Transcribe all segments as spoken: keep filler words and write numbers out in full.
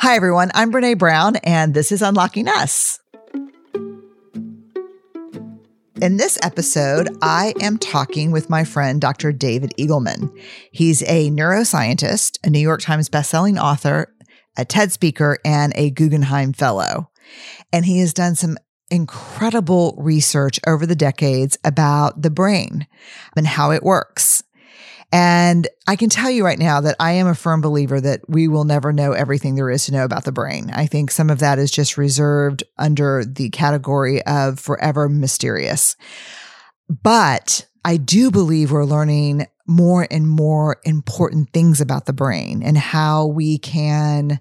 Hi, everyone. I'm Brené Brown, and this is Unlocking Us. In this episode, I am talking with my friend, Doctor David Eagleman. He's a neuroscientist, a New York Times bestselling author, a TED speaker, and a Guggenheim Fellow. And he has done some incredible research over the decades about the brain and how it works. And I can tell you right now that I am a firm believer that we will never know everything there is to know about the brain. I think some of that is just reserved under the category of forever mysterious. But I do believe we're learning more and more important things about the brain and how we can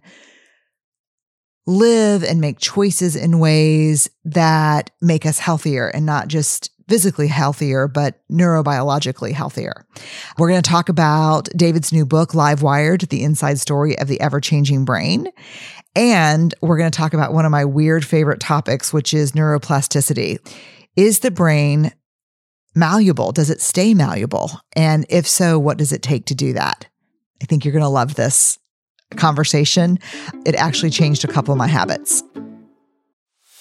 live and make choices in ways that make us healthier, and not just physically healthier, but neurobiologically healthier. We're going to talk about David's new book, Livewired, The Inside Story of the Ever-Changing Brain. And we're going to talk about one of my weird favorite topics, which is neuroplasticity. Is the brain malleable? Does it stay malleable? And if so, what does it take to do that? I think you're going to love this conversation. It actually changed a couple of my habits.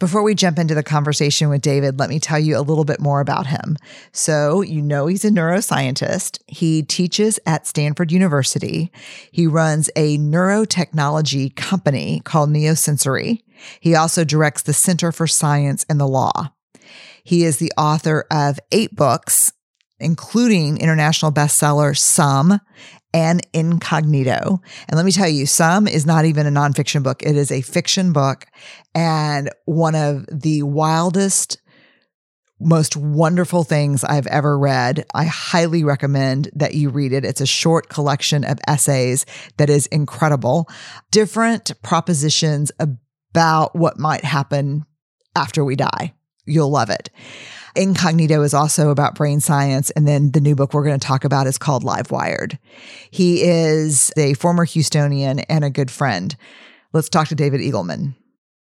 Before we jump into the conversation with David, let me tell you a little bit more about him. So, you know, he's a neuroscientist. He teaches at Stanford University. He runs a neurotechnology company called Neosensory. He also directs the Center for Science and the Law. He is the author of eight books, including international bestseller Sum and Incognito. And let me tell you, Sum is not even a nonfiction book. It is a fiction book, and one of the wildest, most wonderful things I've ever read. I highly recommend that you read it. It's a short collection of essays that is incredible. Different propositions about what might happen after we die. You'll love it. Incognito is also about brain science. And then the new book we're going to talk about is called Livewired. He is a former Houstonian and a good friend. Let's talk to David Eagleman.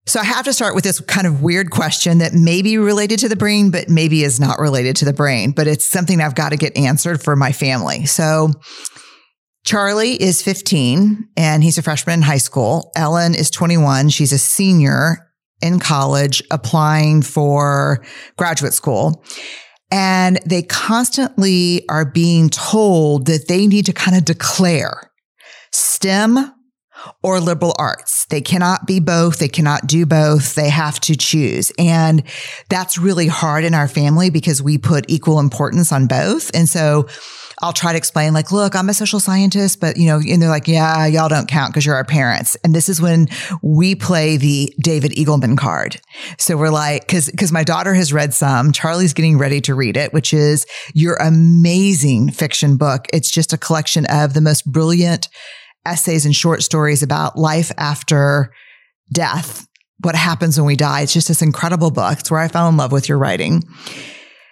So I have to start with this kind of weird question that may be related to the brain, but maybe is not related to the brain, but it's something I've got to get answered for my family. So Charlie is fifteen and he's a freshman in high school. Ellen is twenty-one. She's a senior in college, applying for graduate school. And they constantly are being told that they need to kind of declare STEM or liberal arts. They cannot be both. They cannot do both. They have to choose. And that's really hard in our family because we put equal importance on both. And so I'll try to explain, like, look, I'm a social scientist, but, you know, and they're like, yeah, y'all don't count because you're our parents. And this is when we play the David Eagleman card. So we're like, cause, cause my daughter has read Some. Charlie's getting ready to read it, which is your amazing fiction book. It's just a collection of the most brilliant essays and short stories about life after death, what happens when we die. It's just this incredible book. It's where I fell in love with your writing.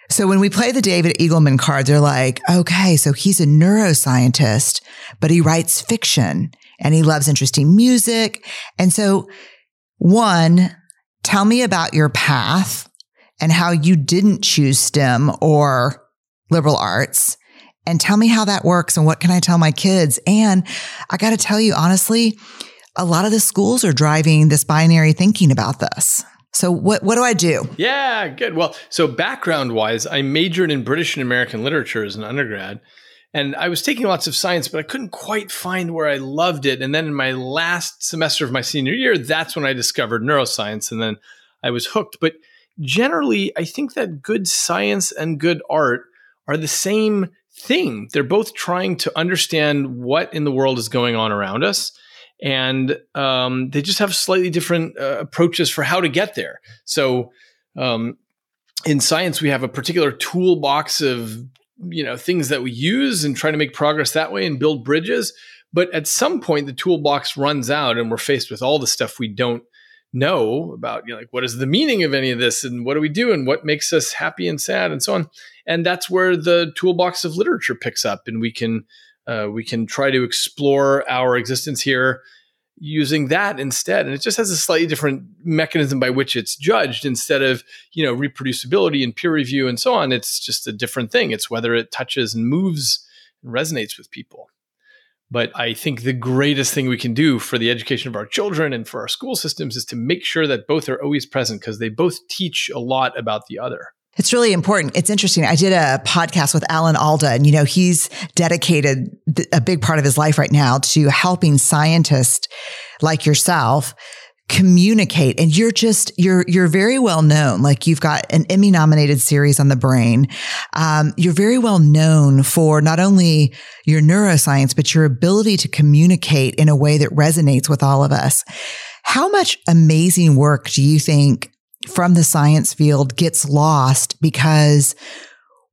So when we play the David Eagleman card, they're like, okay, so he's a neuroscientist, but he writes fiction and he loves interesting music. And so, one, tell me about your path and how you didn't choose STEM or liberal arts. and tell me how that works and what can I tell my kids? And I got to tell you, honestly, a lot of the schools are driving this binary thinking about this. So what what do I do? Yeah, good. Well, so background-wise, I majored in British and American literature as an undergrad. And I was taking lots of science, but I couldn't quite find where I loved it. And then in my last semester of my senior year, that's when I discovered neuroscience. And then I was hooked. But generally, I think that good science and good art are the same thing. They're both trying to understand what in the world is going on around us. And um, they just have slightly different uh, approaches for how to get there. So um, in science, we have a particular toolbox of, you know, things that we use and try to make progress that way and build bridges. But at some point, the toolbox runs out and we're faced with all the stuff we don't know about, you know, like what is the meaning of any of this and what do we do and what makes us happy and sad and so on. And that's where the toolbox of literature picks up and we can Uh, we can try to explore our existence here using that instead. And it just has a slightly different mechanism by which it's judged instead of, you know, reproducibility and peer review and so on. It's just a different thing. It's whether it touches and moves and resonates with people. But I think the greatest thing we can do for the education of our children and for our school systems is to make sure that both are always present because they both teach a lot about the other. It's really important. It's interesting. I did a podcast with Alan Alda and, you know, he's dedicated th- a big part of his life right now to helping scientists like yourself communicate. And you're just, you're, you're very well known. Like you've got an Emmy nominated series on the brain. Um, you're very well known for not only your neuroscience, but your ability to communicate in a way that resonates with all of us. How much amazing work do you think from the science field gets lost because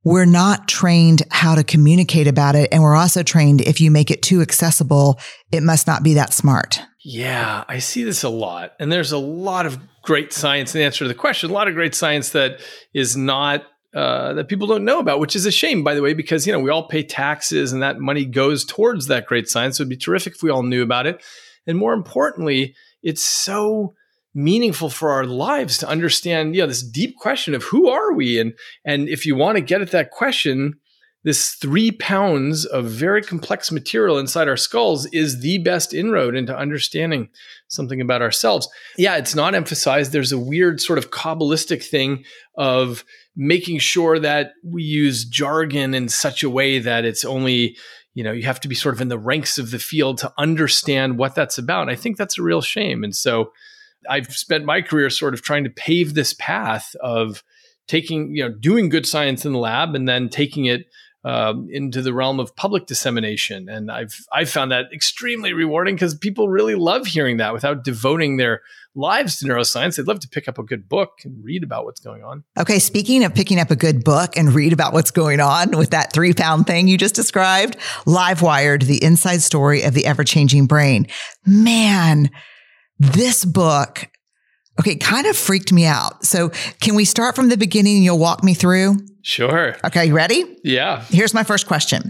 we're not trained how to communicate about it? And we're also trained if you make it too accessible, it must not be that smart. Yeah, I see this a lot. And there's a lot of great science in answer to the question, a lot of great science that is not, uh, that people don't know about, which is a shame, by the way, because, you know, we all pay taxes and that money goes towards that great science. So it'd be terrific if we all knew about it. And more importantly, it's so meaningful for our lives to understand, you know, this deep question of who are we? And, and if you want to get at that question, this three pounds of very complex material inside our skulls is the best inroad into understanding something about ourselves. Yeah, it's not emphasized. There's a weird sort of Kabbalistic thing of making sure that we use jargon in such a way that it's only, you know, you have to be sort of in the ranks of the field to understand what that's about. I think that's a real shame. And so I've spent my career sort of trying to pave this path of taking, you know, doing good science in the lab and then taking it um, into the realm of public dissemination. And I've I've found that extremely rewarding because people really love hearing that without devoting their lives to neuroscience. They'd love to pick up a good book and read about what's going on. Okay, speaking of picking up a good book and read about what's going on with that three pound thing you just described, Livewired, the inside story of the ever-changing brain. Man, this book, okay, kind of freaked me out. So can we start from the beginning and you'll walk me through? Sure. Okay, you ready? Yeah. Here's my first question.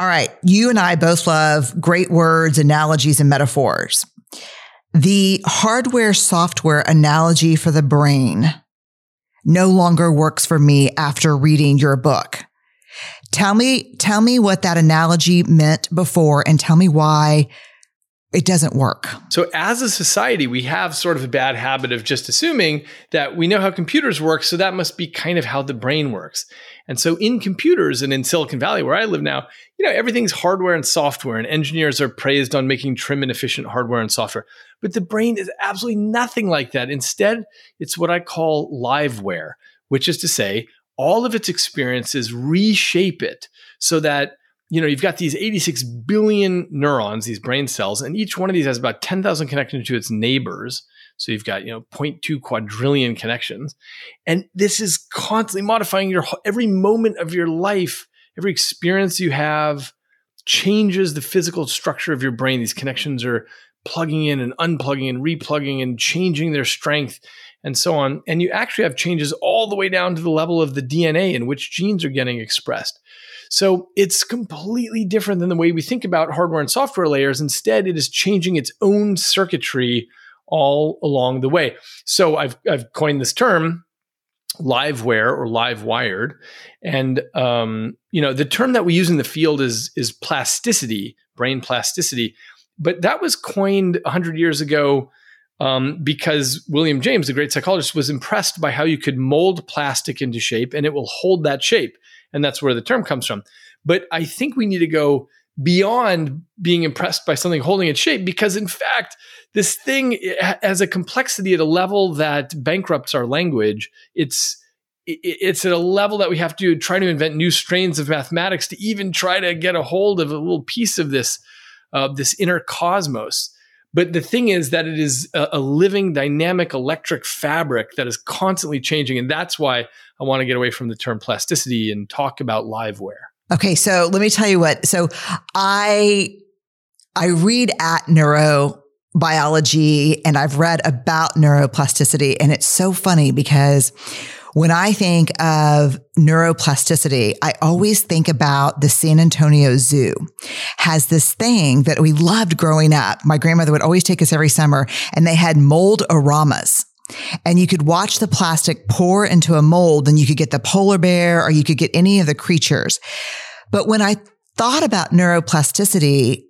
All right, you and I both love great words, analogies, and metaphors. The hardware-software analogy for the brain no longer works for me after reading your book. Tell me, tell me what that analogy meant before and tell me why it doesn't work. So as a society, we have sort of a bad habit of just assuming that we know how computers work, so that must be kind of how the brain works. And so in computers and in Silicon Valley, where I live now, you know, everything's hardware and software, and engineers are praised on making trim and efficient hardware and software. But the brain is absolutely nothing like that. Instead, it's what I call liveware, which is to say, all of its experiences reshape it so that, you know, you've got these eighty-six billion neurons, these brain cells, and each one of these has about ten thousand connections to its neighbors. So you've got, you know, zero point two quadrillion connections. And this is constantly modifying your every moment of your life. Every experience you have changes the physical structure of your brain. These connections are plugging in and unplugging and replugging and changing their strength and so on. And you actually have changes all the way down to the level of the D N A in which genes are getting expressed. So it's completely different than the way we think about hardware and software layers. Instead, it is changing its own circuitry all along the way. So I've I've coined this term Liveware or Livewired. And, um, you know, the term that we use in the field is, is plasticity, brain plasticity. But that was coined one hundred years ago um, because William James, the great psychologist, was impressed by how you could mold plastic into shape and it will hold that shape. And that's where the term comes from. But I think we need to go beyond being impressed by something holding its shape, because in fact, this thing has a complexity at a level that bankrupts our language. It's it's at a level that we have to try to invent new strains of mathematics to even try to get a hold of a little piece of this uh, this inner cosmos. But the thing is that it is a, a living, dynamic, electric fabric that is constantly changing. And that's why I want to get away from the term plasticity and talk about liveware. Okay. So let me tell you what, so I, I read at neurobiology and I've read about neuroplasticity, and it's so funny because when I think of neuroplasticity, I always think about the San Antonio Zoo has this thing that we loved growing up. My grandmother would always take us every summer, and they had mold-oramas. And you could watch the plastic pour into a mold, and you could get the polar bear or you could get any of the creatures. But when I thought about neuroplasticity,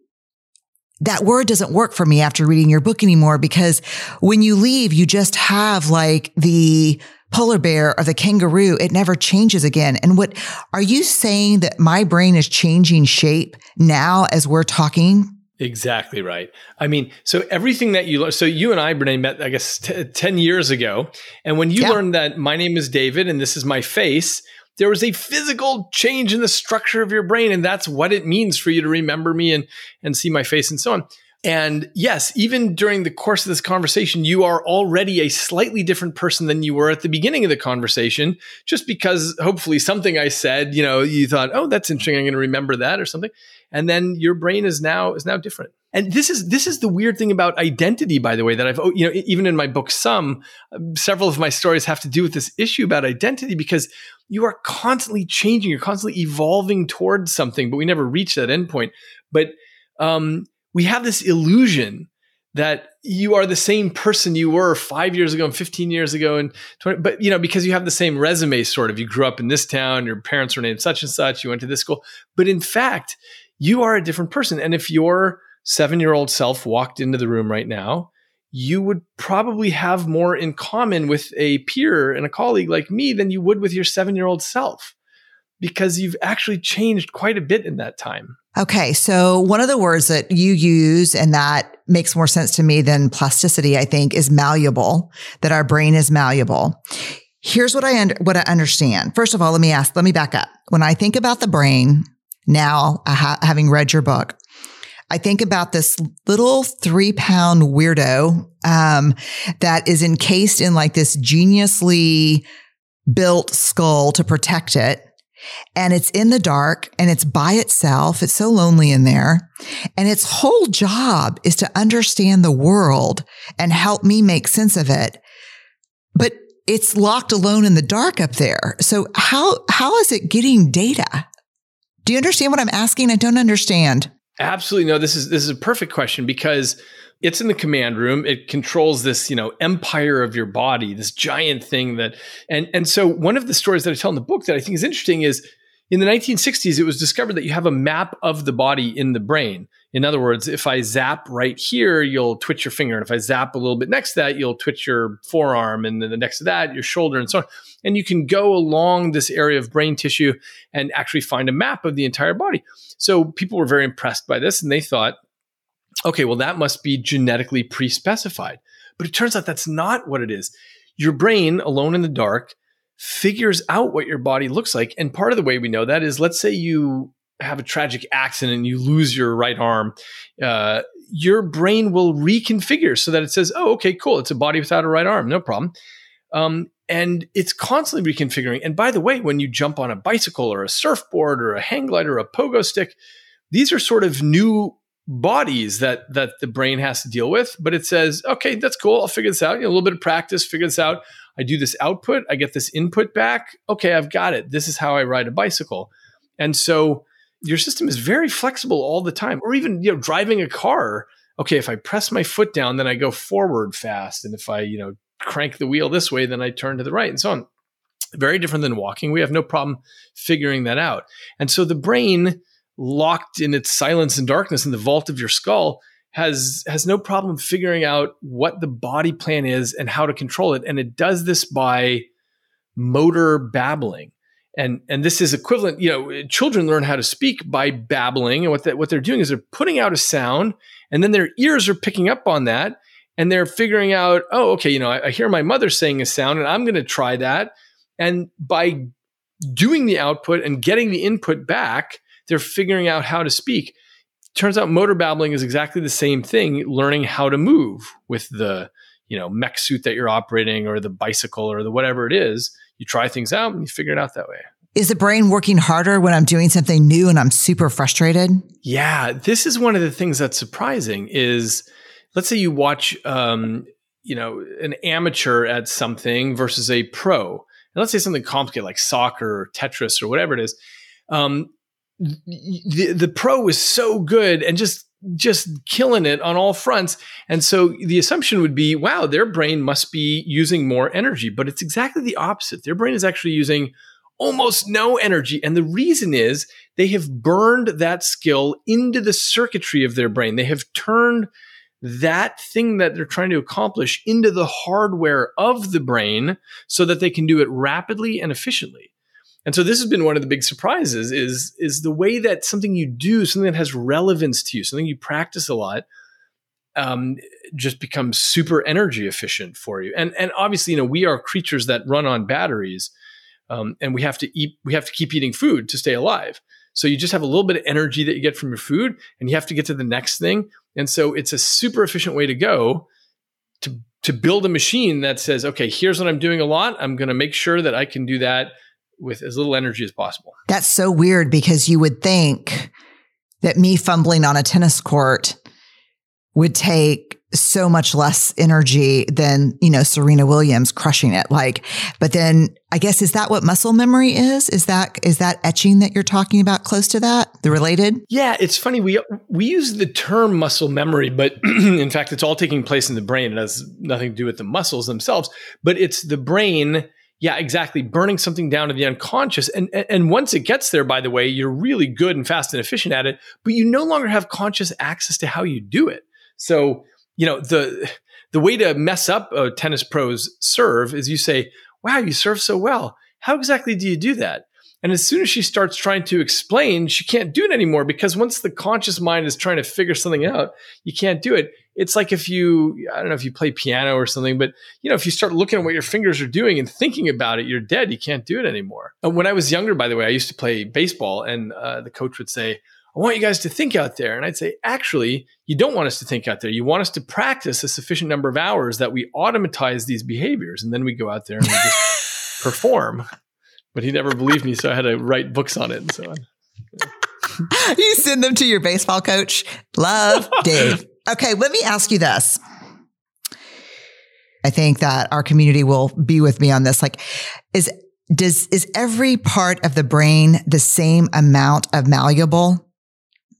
that word doesn't work for me after reading your book anymore, because when you leave, you just have like the polar bear or the kangaroo. It never changes again. And what are you saying, that my brain is changing shape now as we're talking? Exactly right. I mean, so everything that you learn, so you and I, Brené, met, I guess, t- ten years ago. And when you yeah. learned that my name is David and this is my face, there was a physical change in the structure of your brain. And that's what it means for you to remember me and, and see my face and so on. And yes, even during the course of this conversation, you are already a slightly different person than you were at the beginning of the conversation, just because hopefully something I said, you know, you thought, oh, that's interesting, I'm going to remember that or something. And then your brain is now is now different. And this is this is the weird thing about identity, by the way, that I've, you know, even in my book, Sum, several of my stories have to do with this issue about identity, because you are constantly changing, you're constantly evolving towards something, but we never reach that endpoint. But um we have this illusion that you are the same person you were five years ago and fifteen years ago and twenty, but you know, because you have the same resume, sort of, you grew up in this town, your parents were named such and such, you went to this school, but in fact, you are a different person. And if your seven-year-old self walked into the room right now, you would probably have more in common with a peer and a colleague like me than you would with your seven-year-old self, because you've actually changed quite a bit in that time. Okay. So one of the words that you use, and that makes more sense to me than plasticity, I think, is malleable, that our brain is malleable. Here's what I, un- what I understand. First of all, let me ask, let me back up. When I think about the brain now, I ha- having read your book, I think about this little three pound weirdo, um, that is encased in like this geniusly built skull to protect it. And it's in the dark and it's by itself. It's so lonely in there. And its whole job is to understand the world and help me make sense of it. But it's locked alone in the dark up there. So how, how is it getting data? Do you understand what I'm asking? I don't understand. Absolutely. No, this is, this is a perfect question, because it's in the command room. It controls this, you know, empire of your body, this giant thing that, and, and so one of the stories that I tell in the book that I think is interesting is, in the nineteen sixties, it was discovered that you have a map of the body in the brain. In other words, if I zap right here, you'll twitch your finger. And if I zap a little bit next to that, you'll twitch your forearm. And then the next to that, your shoulder, and so on. And you can go along this area of brain tissue and actually find a map of the entire body. So people were very impressed by this. And they thought, okay, well, that must be genetically pre-specified. But it turns out that's not what it is. Your brain, alone in the dark, figures out what your body looks like. And part of the way we know that is, let's say you have a tragic accident and you lose your right arm, uh, your brain will reconfigure so that it says, oh, okay, cool, it's a body without a right arm, no problem. Um, and it's constantly reconfiguring. And by the way, when you jump on a bicycle or a surfboard or a hang glider or a pogo stick, these are sort of new bodies that that the brain has to deal with. But it says, okay, that's cool, I'll figure this out. You know, a little bit of practice, figure this out. I do this output, I get this input back. Okay, I've got it. This is how I ride a bicycle. And so your system is very flexible all the time. Or even, you know, driving a car. Okay, if I press my foot down, then I go forward fast. And if I, you know, crank the wheel this way, then I turn to the right, and so on. very different than walking. We have no problem figuring that out. And so the brain, locked in its silence and darkness in the vault of your skull, has has no problem figuring out what the body plan is and how to control it. And it does this by motor babbling. And, and this is equivalent, you know, children learn how to speak by babbling. And what that, what they're doing is they're putting out a sound, and then their ears are picking up on that. And they're figuring out, oh, okay, you know, I, I hear my mother saying a sound, and I'm going to try that. And by doing the output and getting the input back, they're figuring out how to speak. Turns out motor babbling is exactly the same thing, learning how to move with the, you know, mech suit that you're operating, or the bicycle, or the whatever it is. You try things out and you figure it out that way. Is the brain working harder when I'm doing something new and I'm super frustrated? Yeah. This is one of the things that's surprising is, let's say you watch, um, you know, an amateur at something versus a pro. And let's say something complicated like soccer or Tetris or whatever it is. Um, the, the pro is so good and just just killing it on all fronts. And so the assumption would be, wow, their brain must be using more energy. But it's exactly the opposite. Their brain is actually using almost no energy. And the reason is they have burned that skill into the circuitry of their brain. They have turned that thing that they're trying to accomplish into the hardware of the brain so that they can do it rapidly and efficiently. And so this has been one of the big surprises is, is the way that something you do, something that has relevance to you, something you practice a lot, um, just becomes super energy efficient for you. And, and obviously, you know, we are creatures that run on batteries, um, and we have to eat, we have to keep eating food to stay alive. So you just have a little bit of energy that you get from your food, and you have to get to the next thing. And so it's a super efficient way to go to, to build a machine that says, okay, here's what I'm doing a lot. I'm going to make sure that I can do that with as little energy as possible. That's so weird, because you would think that me fumbling on a tennis court would take so much less energy than, you know, Serena Williams crushing it. Like, but then I guess, is that what muscle memory is? Is that, is that etching that you're talking about close to that, the related? Yeah. It's funny. We, we use the term muscle memory, but in fact, it's all taking place in the brain. It has nothing to do with the muscles themselves, but it's the brain. Yeah, exactly. Burning something down to the unconscious. And, and and once it gets there, by the way, you're really good and fast and efficient at it, but you no longer have conscious access to how you do it. So, you know, the the way to mess up a tennis pro's serve is you say, wow, you serve so well. How exactly do you do that? And as soon as she starts trying to explain, she can't do it anymore, because once the conscious mind is trying to figure something out, you can't do it. It's like if you, I don't know if you play piano or something, but you know, if you start looking at what your fingers are doing and thinking about it, you're dead. You can't do it anymore. And when I was younger, by the way, I used to play baseball, and uh, the coach would say, I want you guys to think out there. And I'd say, actually, you don't want us to think out there. You want us to practice a sufficient number of hours that we automatize these behaviors. And then we go out there and we just perform. But he never believed me, so I had to write books on it and so on. Yeah. You send them to your baseball coach. Love, Dave. Okay, let me ask you this. I think that our community will be with me on this. Like, is does is every part of the brain the same amount of malleable?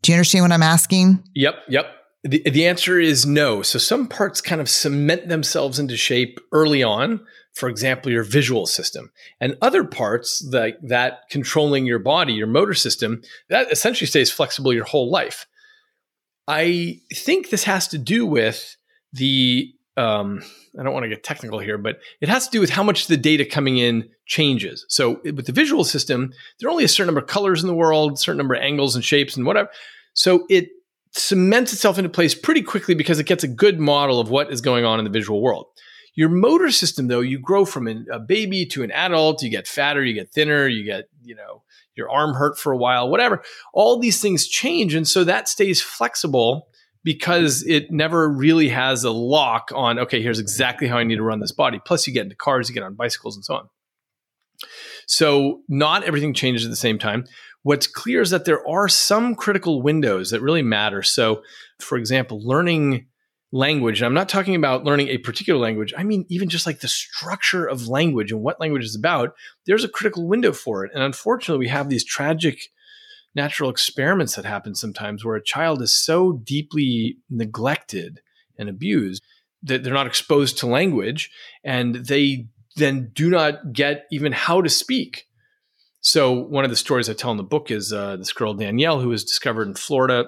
Do you understand what I'm asking? Yep, yep. The, the answer is no. So some parts kind of cement themselves into shape early on. For example, your visual system, and other parts like that, that controlling your body, your motor system, that essentially stays flexible your whole life. I think this has to do with the, um, I don't want to get technical here, but it has to do with how much the data coming in changes. So with the visual system, there are only a certain number of colors in the world, a certain number of angles and shapes and whatever. So it cements itself into place pretty quickly because it gets a good model of what is going on in the visual world. Your motor system, though, you grow from an, a baby to an adult, you get fatter, you get thinner, you get, you know, your arm hurt for a while, whatever. All these things change. And so that stays flexible because it never really has a lock on, okay, here's exactly how I need to run this body. Plus you get into cars, you get on bicycles and so on. So not everything changes at the same time. What's clear is that there are some critical windows that really matter. So for example, learning language, and I'm not talking about learning a particular language. I mean, even just like the structure of language and what language is about, there's a critical window for it. And unfortunately, we have these tragic natural experiments that happen sometimes where a child is so deeply neglected and abused that they're not exposed to language, and they then do not get even how to speak. So one of the stories I tell in the book is uh, this girl, Danielle, who was discovered in Florida.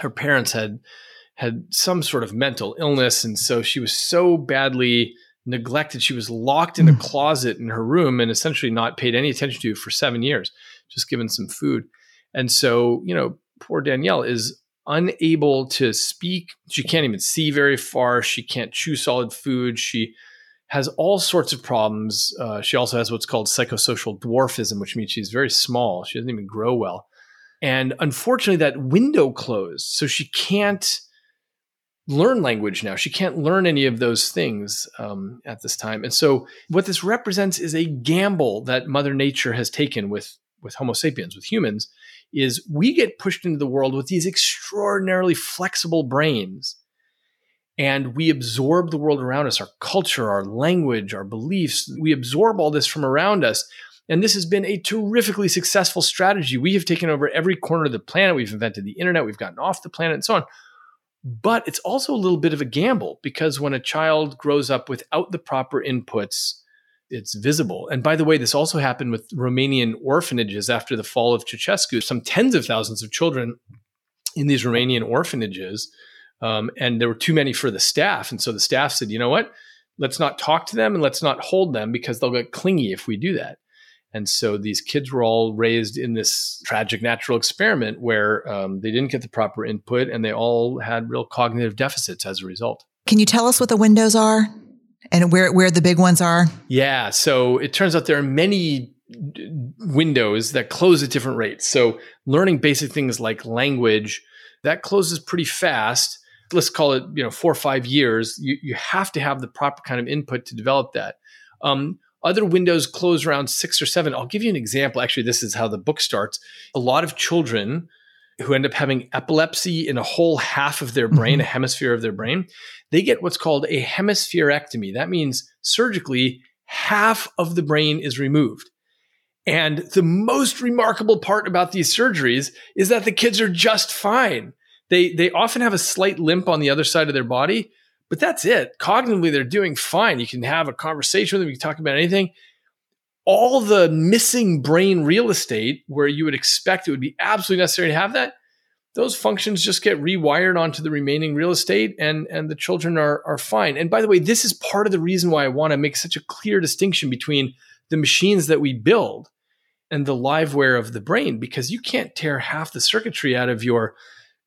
Her parents had had some sort of mental illness. And so she was so badly neglected. She was locked in a closet in her room and essentially not paid any attention to for seven years, just given some food. And so, you know, poor Danielle is unable to speak. She can't even see very far. She can't chew solid food. She has all sorts of problems. Uh, she also has what's called psychosocial dwarfism, which means she's very small. She doesn't even grow well. And unfortunately, that window closed. So she can't learn language now. She can't learn any of those things um, at this time. And so what this represents is a gamble that Mother Nature has taken with, with Homo sapiens, with humans, is we get pushed into the world with these extraordinarily flexible brains. And we absorb the world around us, our culture, our language, our beliefs. We absorb all this from around us. And this has been a terrifically successful strategy. We have taken over every corner of the planet. We've invented the internet. We've gotten off the planet and so on. But it's also a little bit of a gamble, because when a child grows up without the proper inputs, it's visible. And by the way, this also happened with Romanian orphanages after the fall of Ceausescu. Some tens of thousands of children in these Romanian orphanages. Um, and there were too many for the staff. And so the staff said, you know what, let's not talk to them and let's not hold them, because they'll get clingy if we do that. And so these kids were all raised in this tragic natural experiment where um, they didn't get the proper input, and they all had real cognitive deficits as a result. Can you tell us what the windows are and where, where the big ones are? Yeah. So it turns out there are many d- windows that close at different rates. So learning basic things like language, that closes pretty fast. Let's call it, you know, four or five years. You you have to have the proper kind of input to develop that. Um, other windows close around six or seven. I'll give you an example. Actually, this is how the book starts. A lot of children who end up having epilepsy in a whole half of their brain, mm-hmm. a hemisphere of their brain, they get what's called a hemispherectomy. That means surgically, half of the brain is removed. And the most remarkable part about these surgeries is that the kids are just fine. They they often have a slight limp on the other side of their body, but that's it. Cognitively, they're doing fine. You can have a conversation with them. You can talk about anything. All the missing brain real estate where you would expect it would be absolutely necessary to have that, those functions just get rewired onto the remaining real estate, and, and the children are, are fine. And by the way, this is part of the reason why I want to make such a clear distinction between the machines that we build and the liveware of the brain, because you can't tear half the circuitry out of your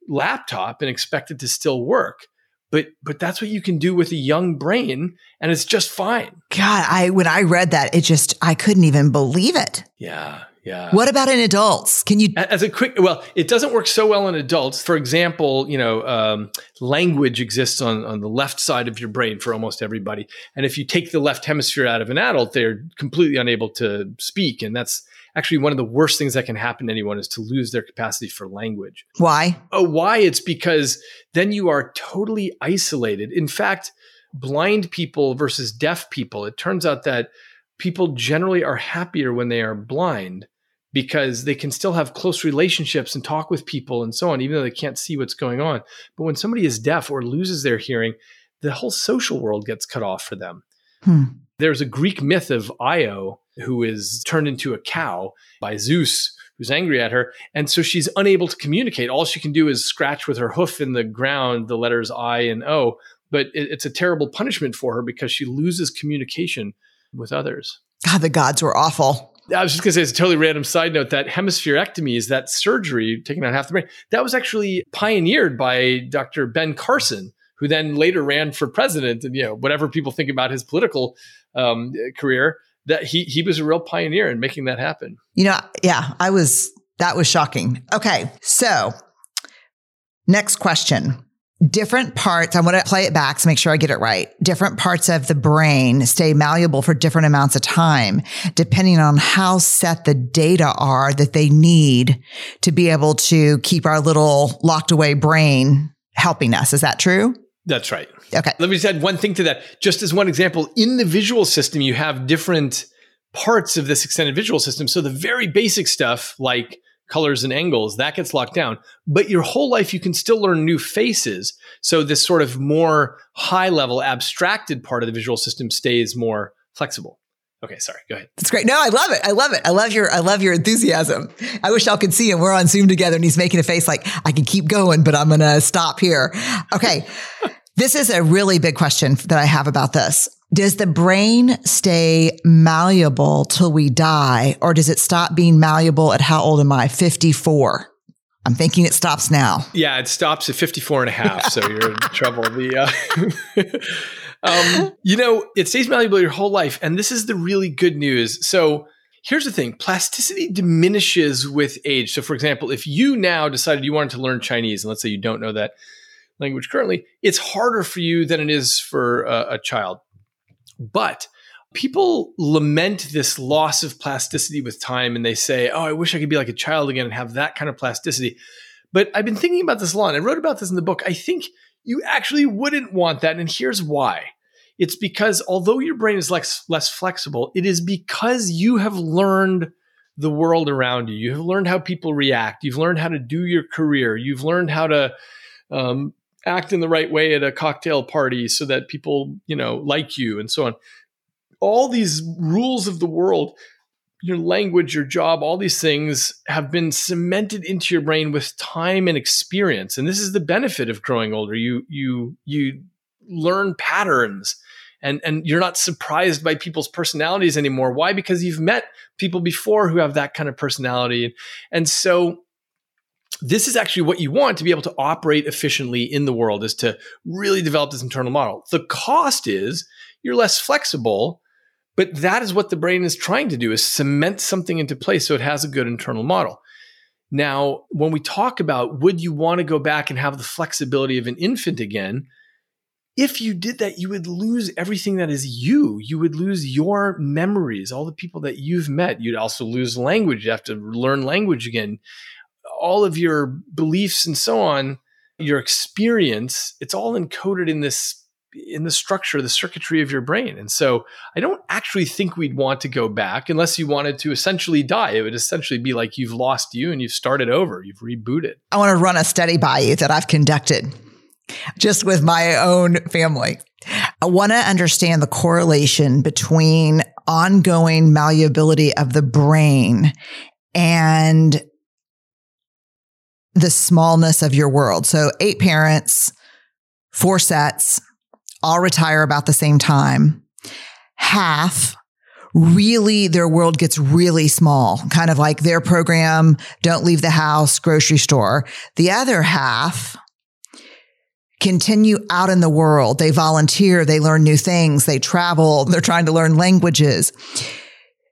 laptop and expect it to still work. But but that's what you can do with a young brain, and it's just fine. God, I when I read that, it just, I couldn't even believe it. Yeah, yeah. What about in adults? Can you... As a quick, well, it doesn't work so well in adults. For example, you know, um, language exists on, on the left side of your brain for almost everybody. And if you take the left hemisphere out of an adult, they're completely unable to speak. And that's actually one of the worst things that can happen to anyone, is to lose their capacity for language. Why? Oh, why? It's because then you are totally isolated. In fact, blind people versus deaf people, it turns out that people generally are happier when they are blind, because they can still have close relationships and talk with people and so on, even though they can't see what's going on. But when somebody is deaf or loses their hearing, the whole social world gets cut off for them. Hmm. There's a Greek myth of Io, who is turned into a cow by Zeus, who's angry at her. And so she's unable to communicate. All she can do is scratch with her hoof in the ground, the letters I and O. But it, it's a terrible punishment for her, because she loses communication with others. God, the gods were awful. I was just going to say, it's a totally random side note, that hemispherectomy is that surgery taking out half the brain. That was actually pioneered by Doctor Ben Carson, who then later ran for president. And, you know, whatever people think about his political um, career, that he he was a real pioneer in making that happen. You know, yeah, I was, that was shocking. Okay, so next question. Different parts, I want to play it back to make sure I get it right. Different parts of the brain stay malleable for different amounts of time, depending on how set the data are that they need to be able to keep our little locked away brain helping us. Is that true? That's right. Okay. Let me just add one thing to that. Just as one example, in the visual system, you have different parts of this extended visual system. So the very basic stuff like colors and angles, that gets locked down. But your whole life, you can still learn new faces. So this sort of more high level abstracted part of the visual system stays more flexible. Okay, sorry. Go ahead. That's great. No, I love it. I love it. I love your I love your enthusiasm. I wish y'all could see him. We're on Zoom together and he's making a face like, I can keep going, but I'm going to stop here. Okay. This is a really big question that I have about this. Does the brain stay malleable till we die, or does it stop being malleable at how old am I? fifty-four. I'm thinking it stops now. Yeah, it stops at fifty-four and a half, so you're in trouble. The, uh, um, you know, it stays malleable your whole life, and this is the really good news. So here's the thing. Plasticity diminishes with age. So for example, if you now decided you wanted to learn Chinese, and let's say you don't know that language currently, it's harder for you than it is for a, a child. But people lament this loss of plasticity with time, and they say, oh, I wish I could be like a child again and have that kind of plasticity. But I've been thinking about this a lot, and I wrote about this in the book. I think you actually wouldn't want that, and here's why. It's because although your brain is less, less flexible, it is because you have learned the world around you. You have learned how people react. You've learned how to do your career. You've learned how to um, act in the right way at a cocktail party so that people, you know, like you and so on. All these rules of the world, your language, your job, all these things have been cemented into your brain with time and experience. And this is the benefit of growing older. You you you learn patterns, and, and you're not surprised by people's personalities anymore. Why? Because you've met people before who have that kind of personality. And so this is actually what you want to be able to operate efficiently in the world, is to really develop this internal model. The cost is you're less flexible. But that is what the brain is trying to do, is cement something into place so it has a good internal model. Now, when we talk about, would you want to go back and have the flexibility of an infant again? If you did that, you would lose everything that is you. You would lose your memories, all the people that you've met. You'd also lose language. You have to learn language again. All of your beliefs and so on, your experience, it's all encoded in this in the structure, the circuitry of your brain. And so I don't actually think we'd want to go back unless you wanted to essentially die. It would essentially be like you've lost you and you've started over, you've rebooted. I want to run a study by you that I've conducted just with my own family. I want to understand the correlation between ongoing malleability of the brain and the smallness of your world. So eight parents, four sets, all retire about the same time. Half, really, their world gets really small, kind of like their program, don't leave the house, grocery store. The other half continue out in the world. They volunteer, they learn new things, they travel, they're trying to learn languages.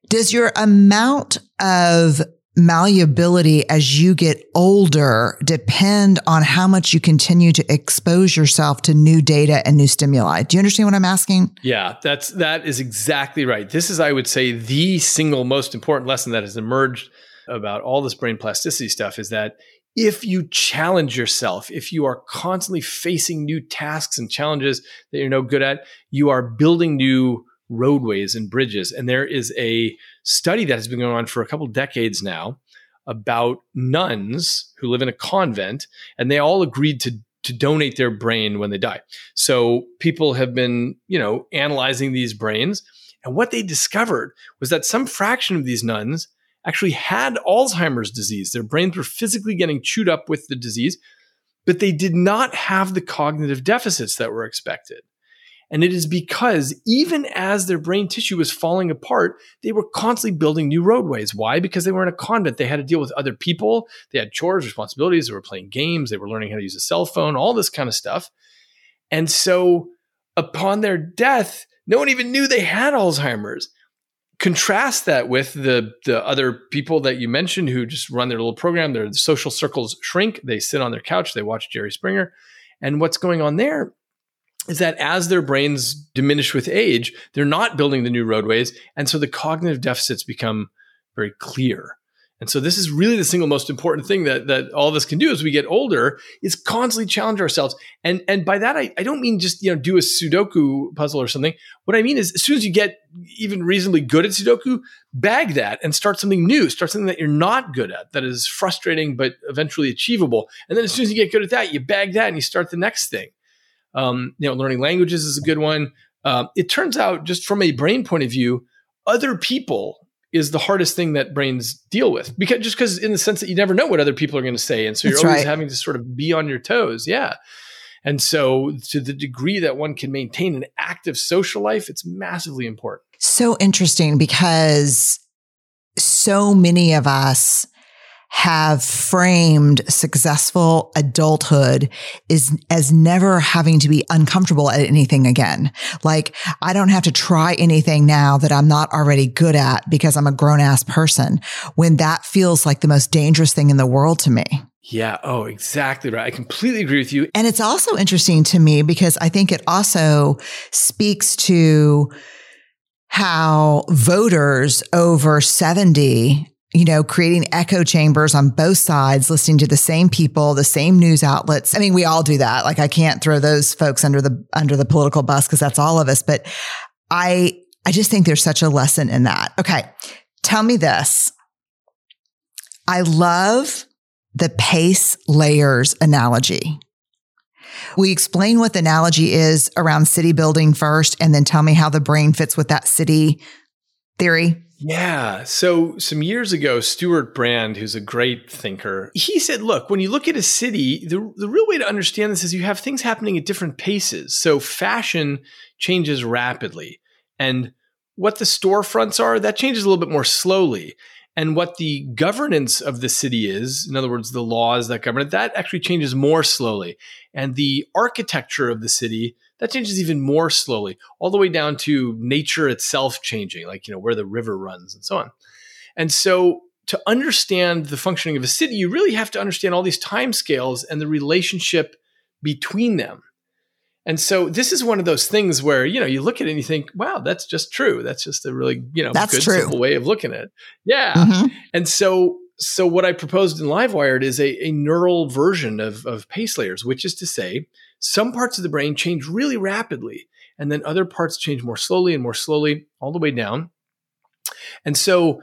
Does your amount of malleability as you get older depend on how much you continue to expose yourself to new data and new stimuli? Do you understand what I'm asking? Yeah, that's, that is exactly right. This is, I would say, the single most important lesson that has emerged about all this brain plasticity stuff, is that if you challenge yourself, if you are constantly facing new tasks and challenges that you're no good at, you are building new roadways and bridges. And there is a study that has been going on for a couple of decades now about nuns who live in a convent, and they all agreed to, to donate their brain when they die. So people have been, you know, analyzing these brains. And what they discovered was that some fraction of these nuns actually had Alzheimer's disease. Their brains were physically getting chewed up with the disease, but they did not have the cognitive deficits that were expected. And it is because even as their brain tissue was falling apart, they were constantly building new roadways. Why? Because they were in a convent. They had to deal with other people. They had chores, responsibilities. They were playing games. They were learning how to use a cell phone, all this kind of stuff. And so upon their death, no one even knew they had Alzheimer's. Contrast that with the, the other people that you mentioned who just run their little program. Their social circles shrink. They sit on their couch. They watch Jerry Springer. And what's going on there is that as their brains diminish with age, they're not building the new roadways. And so the cognitive deficits become very clear. And so this is really the single most important thing that, that all of us can do as we get older, is constantly challenge ourselves. And, and by that, I, I don't mean just, you know, do a Sudoku puzzle or something. What I mean is, as soon as you get even reasonably good at Sudoku, bag that and start something new. Start something that you're not good at, that is frustrating, but eventually achievable. And then as soon as you get good at that, you bag that and you start the next thing. Um, you know, learning languages is a good one. Um, it turns out, just from a brain point of view, other people is the hardest thing that brains deal with, because just because in the sense that you never know what other people are going to say. And so you're That's always right. having to sort of be on your toes. Yeah. And so to the degree that one can maintain an active social life, it's massively important. So interesting, because so many of us have framed successful adulthood is as never having to be uncomfortable at anything again. Like, I don't have to try anything now that I'm not already good at because I'm a grown ass person, when that feels like the most dangerous thing in the world to me. Yeah. Oh, exactly right. I completely agree with you. And it's also interesting to me because I think it also speaks to how voters over seventy, you know, creating echo chambers on both sides, listening to the same people, the same news outlets. I mean, we all do that. Like, I can't throw those folks under the, under the political bus, because that's all of us. But I, I just think there's such a lesson in that. Okay. Tell me this. I love the pace layers analogy. We explain what the analogy is around city building first, and then tell me how the brain fits with that city theory. Yeah. So some years ago, Stuart Brand, who's a great thinker, he said, look, when you look at a city, the, the real way to understand this is you have things happening at different paces. So fashion changes rapidly, and what the storefronts are, that changes a little bit more slowly. And what the governance of the city is, in other words, the laws that govern it, that actually changes more slowly. And the architecture of the city, that changes even more slowly, all the way down to nature itself changing, like, you know, where the river runs and so on. And so to understand the functioning of a city, you really have to understand all these time scales and the relationship between them. And so this is one of those things where, you know, you look at it and you think, wow, that's just true. That's just a really, you know, that's good, true. Simple way of looking at it. Yeah. Mm-hmm. And so so what I proposed in Livewired is a, a neural version of, of pace layers, which is to say, some parts of the brain change really rapidly, and then other parts change more slowly and more slowly all the way down. And so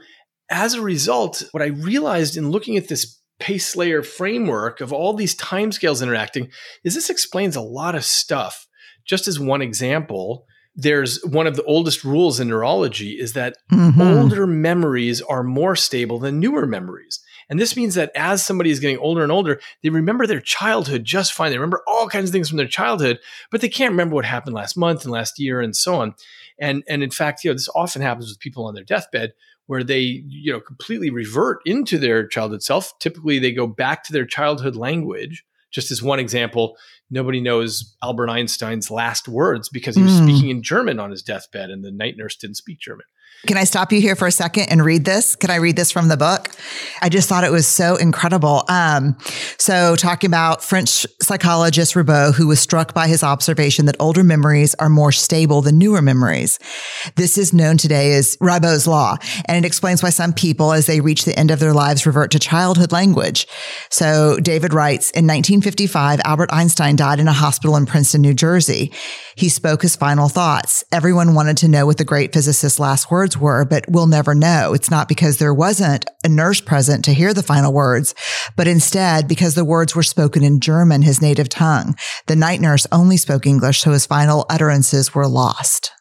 as a result, what I realized in looking at this pace layer framework of all these timescales interacting is this explains a lot of stuff. Just as one example, there's one of the oldest rules in neurology is that mm-hmm. older memories are more stable than newer memories. And this means that as somebody is getting older and older, they remember their childhood just fine. They remember all kinds of things from their childhood, but they can't remember what happened last month and last year and so on. And, and in fact, you know, this often happens with people on their deathbed, where they, you know, completely revert into their childhood self. Typically, they go back to their childhood language. Just as one example, nobody knows Albert Einstein's last words because he was mm. speaking in German on his deathbed, and the night nurse didn't speak German. Can I stop you here for a second and read this? Can I read this from the book? I just thought it was so incredible. Um, so talking about French psychologist Ribot, who was struck by his observation that older memories are more stable than newer memories. This is known today as Ribot's law, and it explains why some people, as they reach the end of their lives, revert to childhood language. So David writes, in nineteen fifty-five, Albert Einstein died in a hospital in Princeton, New Jersey. He spoke his final thoughts. Everyone wanted to know what the great physicist's last words were, but we'll never know. It's not because there wasn't a nurse present to hear the final words, but instead because the words were spoken in German, his native tongue. The night nurse only spoke English, so his final utterances were lost.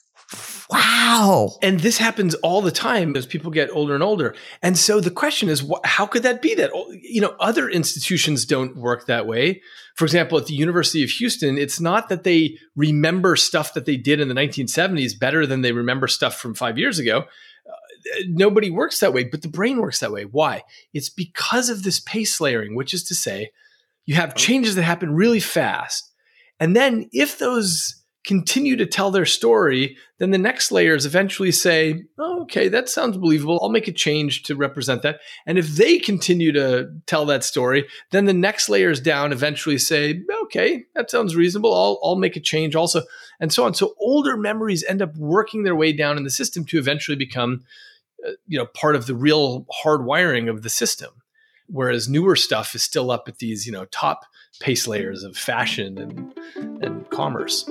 Wow. And this happens all the time as people get older and older. And so the question is, wh- how could that be that, you know, other institutions don't work that way? For example, at the University of Houston, it's not that they remember stuff that they did in the nineteen seventies better than they remember stuff from five years ago. Uh, nobody works that way, but the brain works that way. Why? It's because of this pace layering, which is to say, you have changes that happen really fast. And then if those continue to tell their story, then the next layers eventually say, oh, okay, that sounds believable. I'll make a change to represent that. And if they continue to tell that story, then the next layers down eventually say, okay, that sounds reasonable. I'll, I'll make a change also, and so on. So older memories end up working their way down in the system to eventually become uh, you know, part of the real hard wiring of the system. Whereas newer stuff is still up at these, you know, top pace layers of fashion and, and commerce.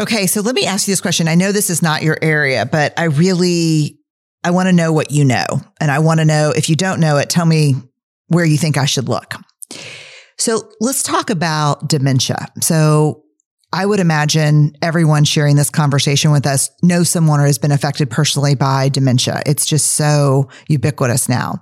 Okay, so let me ask you this question. I know this is not your area, but I really, I want to know what you know. And I want to know, if you don't know it, tell me where you think I should look. So let's talk about dementia. So I would imagine everyone sharing this conversation with us knows someone or has been affected personally by dementia. It's just so ubiquitous now.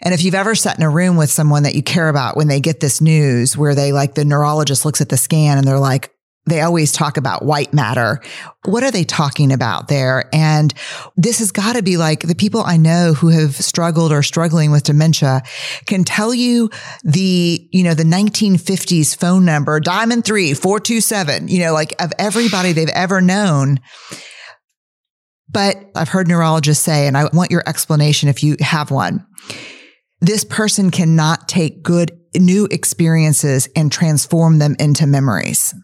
And if you've ever sat in a room with someone that you care about when they get this news where they, like, the neurologist looks at the scan and they're like, they always talk about white matter. What are they talking about there? And this has got to be like the people I know who have struggled or struggling with dementia can tell you the, you know, the nineteen fifties phone number, diamond three, four, two, seven, you know, like of everybody they've ever known. But I've heard neurologists say, and I want your explanation if you have one, this person cannot take good new experiences and transform them into memories.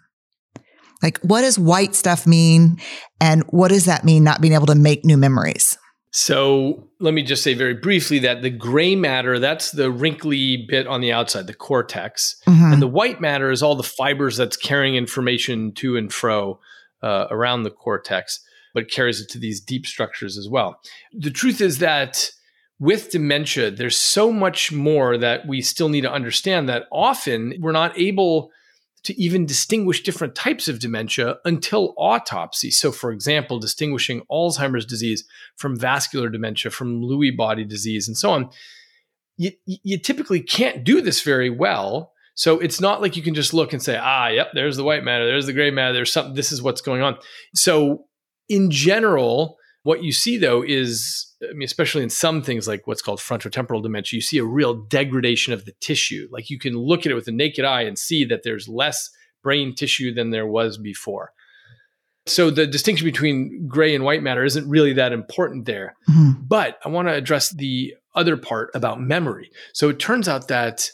Like, what does white stuff mean? And what does that mean, not being able to make new memories? So let me just say very briefly that the gray matter, that's the wrinkly bit on the outside, the cortex. Mm-hmm. And the white matter is all the fibers that's carrying information to and fro uh, around the cortex, but carries it to these deep structures as well. The truth is that with dementia, there's so much more that we still need to understand that often we're not able to even distinguish different types of dementia until autopsy. So for example, distinguishing Alzheimer's disease from vascular dementia, from Lewy body disease, and so on. You, you typically can't do this very well. So it's not like you can just look and say, ah, yep, there's the white matter, there's the gray matter, there's something, this is what's going on. So in general, what you see though is, I mean, especially in some things like what's called frontotemporal dementia, you see a real degradation of the tissue. Like you can look at it with the naked eye and see that there's less brain tissue than there was before. So the distinction between gray and white matter isn't really that important there. Mm-hmm. But I want to address the other part about memory. So it turns out that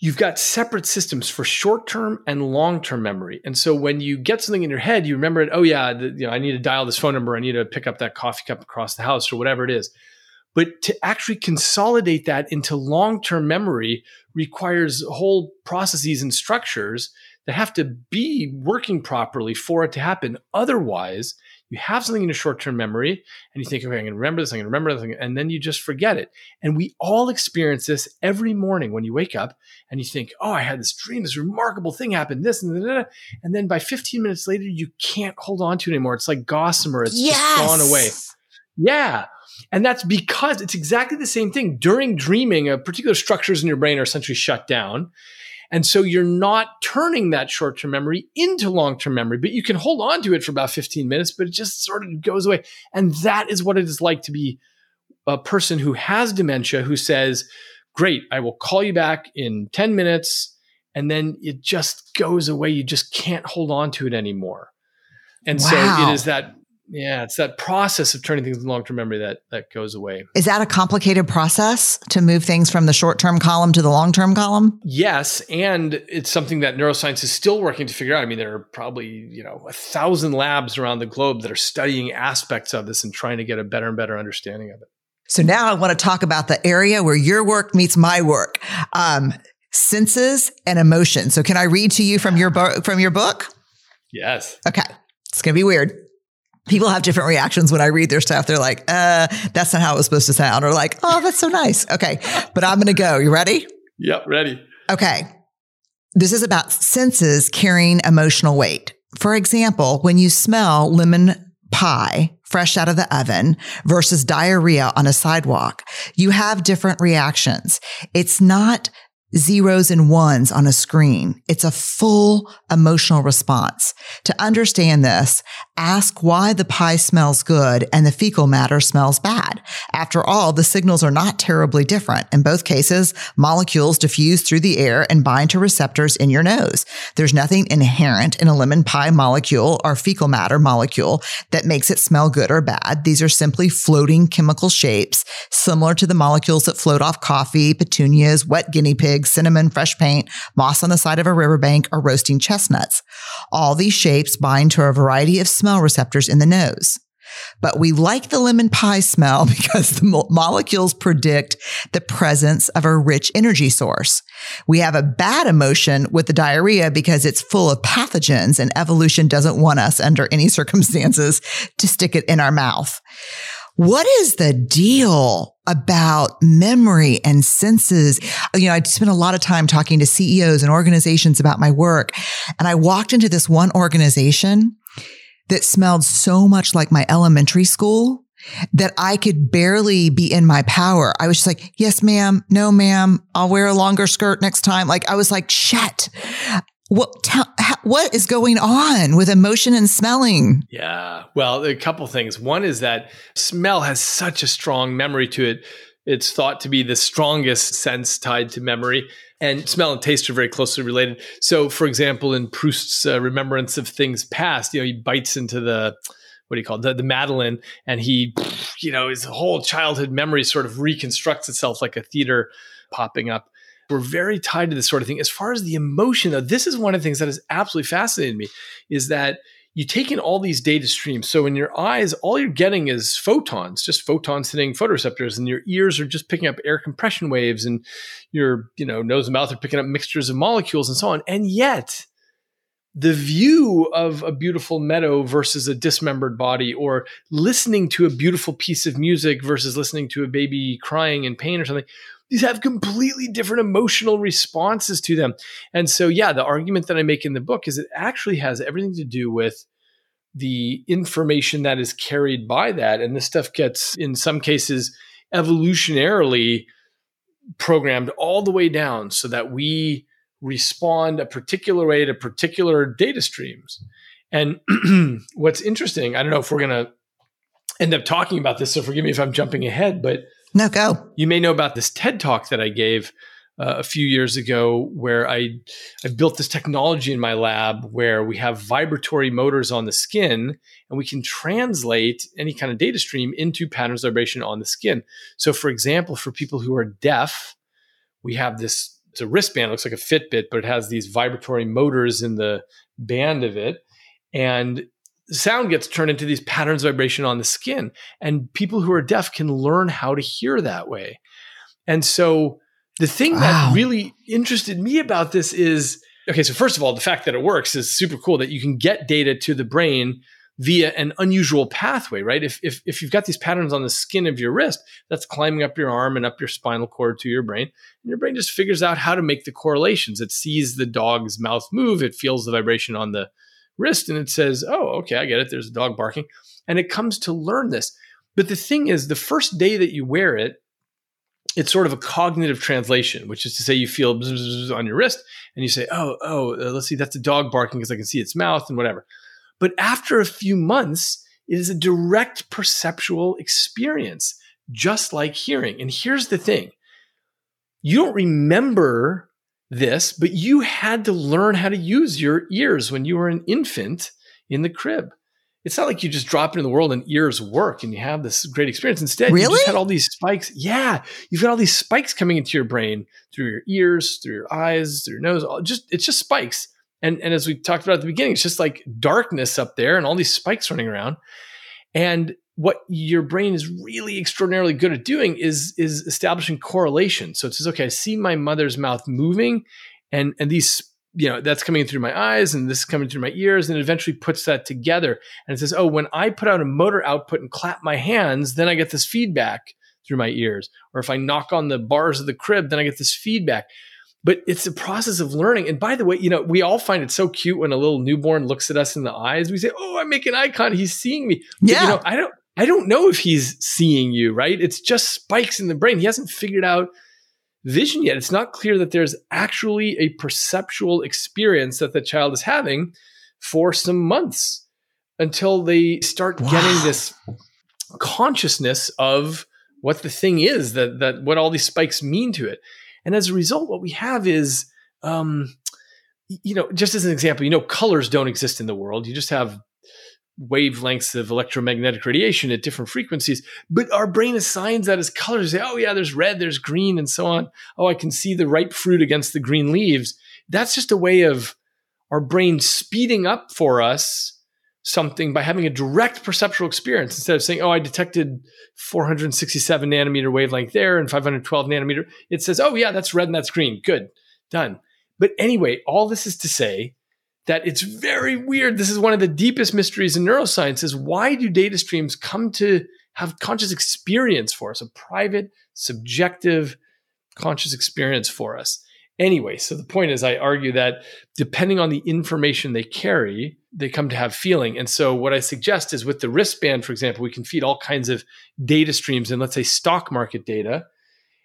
you've got separate systems for short-term and long-term memory. And so when you get something in your head, you remember it, oh yeah, the, you know, I need to dial this phone number, I need to pick up that coffee cup across the house or whatever it is. But to actually consolidate that into long-term memory requires whole processes and structures that have to be working properly for it to happen. Otherwise, you have something in your short-term memory and you think, okay, I'm going to remember this, I'm going to remember this, and then you just forget it. And we all experience this every morning when you wake up and you think, oh, I had this dream, this remarkable thing happened, this and that. And then by fifteen minutes later, you can't hold on to it anymore. It's like gossamer. It's yes. just gone away. Yeah. And that's because it's exactly the same thing. During dreaming, a particular structures in your brain are essentially shut down. And so you're not turning that short-term memory into long-term memory, but you can hold on to it for about fifteen minutes, but it just sort of goes away. And that is what it is like to be a person who has dementia, who says, great, I will call you back in ten minutes. And then it just goes away. You just can't hold on to it anymore. And wow. so it is that, yeah, it's that process of turning things into long-term memory that, that goes away. Is that a complicated process to move things from the short-term column to the long-term column? Yes, and it's something that neuroscience is still working to figure out. I mean, there are probably, you know, a thousand labs around the globe that are studying aspects of this and trying to get a better and better understanding of it. So now I want to talk about the area where your work meets my work, um, senses and emotion. So can I read to you from your bo- from your book? Yes. Okay. It's going to be weird. People have different reactions when I read their stuff. They're like, uh, that's not how it was supposed to sound. Or like, oh, that's so nice. Okay, but I'm going to go. You ready? Yep, ready. Okay. This is about senses carrying emotional weight. For example, when you smell lemon pie fresh out of the oven versus diarrhea on a sidewalk, you have different reactions. It's not zeros and ones on a screen. It's a full emotional response. To understand this, ask why the pie smells good and the fecal matter smells bad. After all, the signals are not terribly different. In both cases, molecules diffuse through the air and bind to receptors in your nose. There's nothing inherent in a lemon pie molecule or fecal matter molecule that makes it smell good or bad. These are simply floating chemical shapes, similar to the molecules that float off coffee, petunias, wet guinea pigs, cinnamon, fresh paint, moss on the side of a riverbank, or roasting chestnuts. All these shapes bind to a variety of smell receptors in the nose. But we like the lemon pie smell because the mo- molecules predict the presence of a rich energy source. We have a bad emotion with the diarrhea because it's full of pathogens and evolution doesn't want us under any circumstances to stick it in our mouth. What is the deal about memory and senses? You know, I spent a lot of time talking to C E Os and organizations about my work. And I walked into this one organization that smelled so much like my elementary school that I could barely be in my power. I was just like, yes, ma'am. No, ma'am. I'll wear a longer skirt next time. Like I was like, shut. What t- what is going on with emotion and smelling? Yeah. Well, a couple things. One is that smell has such a strong memory to it. It's thought to be the strongest sense tied to memory. And smell and taste are very closely related. So, for example, in Proust's uh, Remembrance of Things Past, you know, he bites into the, what do you call it, the, the Madeleine, and he, you know, his whole childhood memory sort of reconstructs itself like a theater popping up. We're very tied to this sort of thing. As far as the emotion, though, this is one of the things that has absolutely fascinated me, is that you take in all these data streams. So in your eyes, all you're getting is photons, just photons hitting photoreceptors, and your ears are just picking up air compression waves, and your you know nose and mouth are picking up mixtures of molecules and so on. And yet, the view of a beautiful meadow versus a dismembered body, or listening to a beautiful piece of music versus listening to a baby crying in pain or something, these have completely different emotional responses to them. And so, yeah, the argument that I make in the book is it actually has everything to do with the information that is carried by that. And this stuff gets, in some cases, evolutionarily programmed all the way down so that we respond a particular way to particular data streams. And what's interesting, I don't know if we're going to end up talking about this, so forgive me if I'm jumping ahead, but no, go. You may know about this TED talk that I gave uh, a few years ago, where I I've built this technology in my lab where we have vibratory motors on the skin, and we can translate any kind of data stream into patterns of vibration on the skin. So, for example, for people who are deaf, we have this. It's a wristband. It looks like a Fitbit, but it has these vibratory motors in the band of it, and sound gets turned into these patterns of vibration on the skin, and people who are deaf can learn how to hear that way. And so the thing wow. that really interested me about this is, okay, so first of all, the fact that it works is super cool, that you can get data to the brain via an unusual pathway, right? If, if, if you've got these patterns on the skin of your wrist, that's climbing up your arm and up your spinal cord to your brain, and your brain just figures out how to make the correlations. It sees the dog's mouth move. It feels the vibration on the wrist, and it says, oh, okay, I get it. There's a dog barking. And it comes to learn this. But the thing is, the first day that you wear it, it's sort of a cognitive translation, which is to say you feel bzz, bzz, bzz on your wrist, and you say, oh, oh, uh, let's see, that's a dog barking because I can see its mouth and whatever. But after a few months, it is a direct perceptual experience, just like hearing. And here's the thing. You don't remember this, but you had to learn how to use your ears when you were an infant in the crib. It's not like you just drop into the world and ears work and you have this great experience. Instead, really? You just had all these spikes. Yeah. You've got all these spikes coming into your brain through your ears, through your eyes, through your nose. All, just It's just spikes. And, and as we talked about at the beginning, it's just like darkness up there and all these spikes running around. And what your brain is really extraordinarily good at doing is, is establishing correlation. So it says, okay, I see my mother's mouth moving, and, and these, you know, that's coming in through my eyes, and this is coming through my ears, and it eventually puts that together. And it says, oh, when I put out a motor output and clap my hands, then I get this feedback through my ears. Or if I knock on the bars of the crib, then I get this feedback. But it's a process of learning. And by the way, you know, we all find it so cute when a little newborn looks at us in the eyes. We say, oh, I'm making eye contact. He's seeing me. But, yeah. You know, I don't, I don't know if he's seeing you, right? It's just spikes in the brain. He hasn't figured out vision yet. It's not clear that there's actually a perceptual experience that the child is having for some months until they start wow. getting this consciousness of what the thing is, that that what all these spikes mean to it. And as a result, what we have is, um, you know, just as an example, you know, colors don't exist in the world. You just have wavelengths of electromagnetic radiation at different frequencies, but our brain assigns that as colors. Say, oh yeah, there's red, there's green, and so on. Oh, I can see the ripe fruit against the green leaves. That's just a way of our brain speeding up for us something by having a direct perceptual experience instead of saying, oh, I detected four hundred sixty-seven nanometer wavelength there and five hundred twelve nanometer. It says, oh yeah, that's red and that's green. Good, done. But anyway, all this is to say that it's very weird. This is one of the deepest mysteries in neuroscience is why do data streams come to have conscious experience for us, a private, subjective, conscious experience for us? Anyway, so the point is I argue that depending on the information they carry, they come to have feeling. And so what I suggest is with the wristband, for example, we can feed all kinds of data streams and let's say stock market data.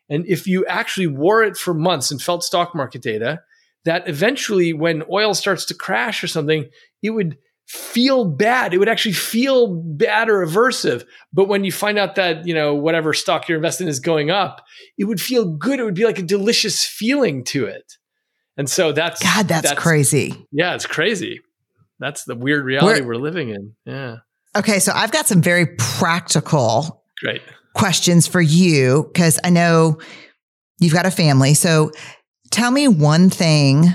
And if you actually wore it for months and felt stock market data, that eventually when oil starts to crash or something, it would feel bad. It would actually feel bad or aversive. But when you find out that, you know, whatever stock you're investing in is going up, it would feel good. It would be like a delicious feeling to it. And so that's God, that's, that's crazy. Yeah, it's crazy. That's the weird reality we're, we're living in. Yeah. Okay. So I've got some very practical Great. questions for you because I know you've got a family. So tell me one thing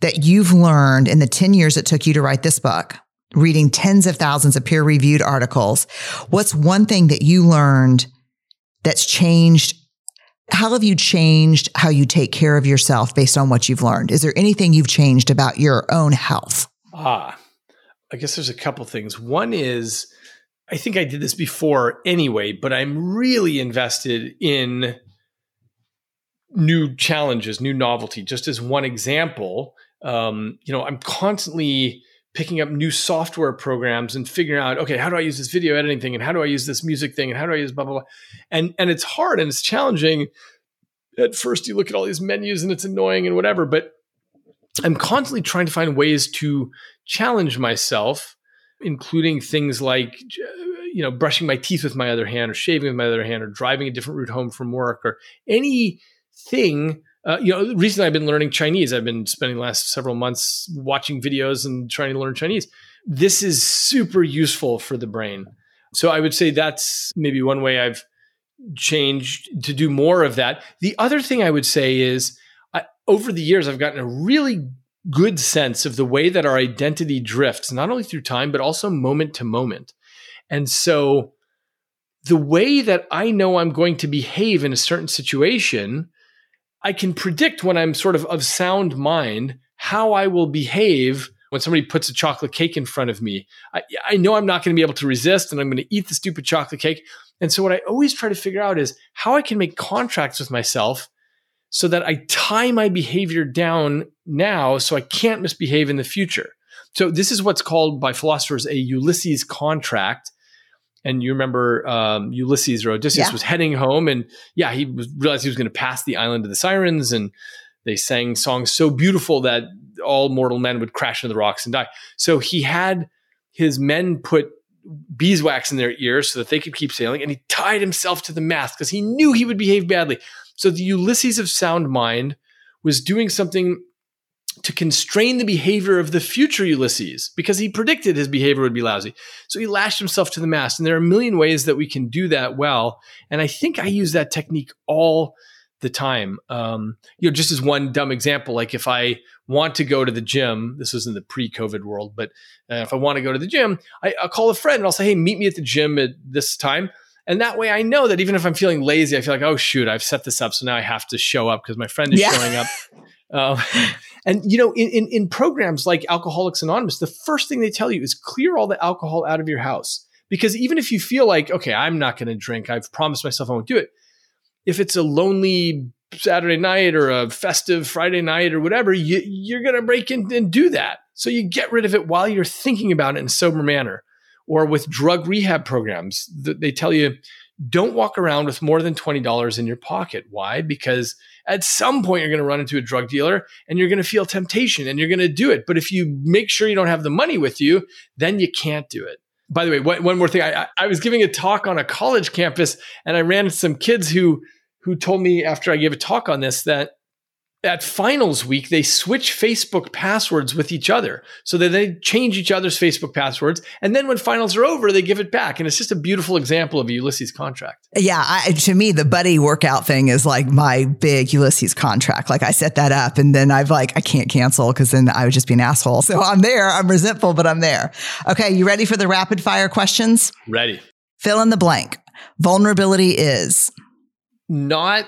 that you've learned in the ten years it took you to write this book, reading tens of thousands of peer-reviewed articles. What's one thing that you learned that's changed? How have you changed how you take care of yourself based on what you've learned? Is there anything you've changed about your own health? Ah, I guess there's a couple things. One is, I think I did this before anyway, but I'm really invested in new challenges, new novelty. Just as one example, Um, you know, I'm constantly picking up new software programs and figuring out, okay, how do I use this video editing thing? And how do I use this music thing? And how do I use blah, blah, blah? And, and it's hard and it's challenging. At first you look at all these menus and it's annoying and whatever, but I'm constantly trying to find ways to challenge myself, including things like, you know, brushing my teeth with my other hand or shaving with my other hand or driving a different route home from work or anything. Uh, you know, recently I've been learning Chinese. I've been spending the last several months watching videos and trying to learn Chinese. This is super useful for the brain. So I would say that's maybe one way I've changed to do more of that. The other thing I would say is I, over the years, I've gotten a really good sense of the way that our identity drifts, not only through time, but also moment to moment. And so the way that I know I'm going to behave in a certain situation, I can predict when I'm sort of of sound mind how I will behave when somebody puts a chocolate cake in front of me. I, I know I'm not going to be able to resist and I'm going to eat the stupid chocolate cake. And so what I always try to figure out is how I can make contracts with myself so that I tie my behavior down now so I can't misbehave in the future. So this is what's called by philosophers a Ulysses contract. And you remember um, Ulysses or Odysseus yeah. was heading home and yeah, he was, realized he was going to pass the island of the sirens and they sang songs so beautiful that all mortal men would crash into the rocks and die. So he had his men put beeswax in their ears so that they could keep sailing and he tied himself to the mast because he knew he would behave badly. So the Ulysses of sound mind was doing something to constrain the behavior of the future Ulysses because he predicted his behavior would be lousy. So he lashed himself to the mast. And there are a million ways that we can do that well. And I think I use that technique all the time. Um, you know, just as one dumb example, like if I want to go to the gym, this was in the pre-COVID world, but uh, if I want to go to the gym, I, I'll call a friend and I'll say, hey, meet me at the gym at this time. And that way I know that even if I'm feeling lazy, I feel like, oh shoot, I've set this up. So now I have to show up because my friend is yeah. showing up. Uh, and, you know, in, in, in programs like Alcoholics Anonymous, the first thing they tell you is clear all the alcohol out of your house. Because even if you feel like, okay, I'm not going to drink, I've promised myself I won't do it. If it's a lonely Saturday night or a festive Friday night or whatever, you, you're going to break in and do that. So you get rid of it while you're thinking about it in a sober manner. Or with drug rehab programs, they tell you, don't walk around with more than twenty dollars in your pocket. Why? Because at some point you're going to run into a drug dealer and you're going to feel temptation and you're going to do it. But if you make sure you don't have the money with you, then you can't do it. By the way, one more thing. I, I was giving a talk on a college campus and I ran into some kids who, who told me after I gave a talk on this that at finals week, they switch Facebook passwords with each other. So that they change each other's Facebook passwords. And then when finals are over, they give it back. And it's just a beautiful example of Ulysses contract. Yeah. I, to me, the buddy workout thing is like my big Ulysses contract. Like I set that up and then I've like, I can't cancel because then I would just be an asshole. So I'm there. I'm resentful, but I'm there. Okay. You ready for the rapid fire questions? Ready. Fill in the blank. Vulnerability is? Not...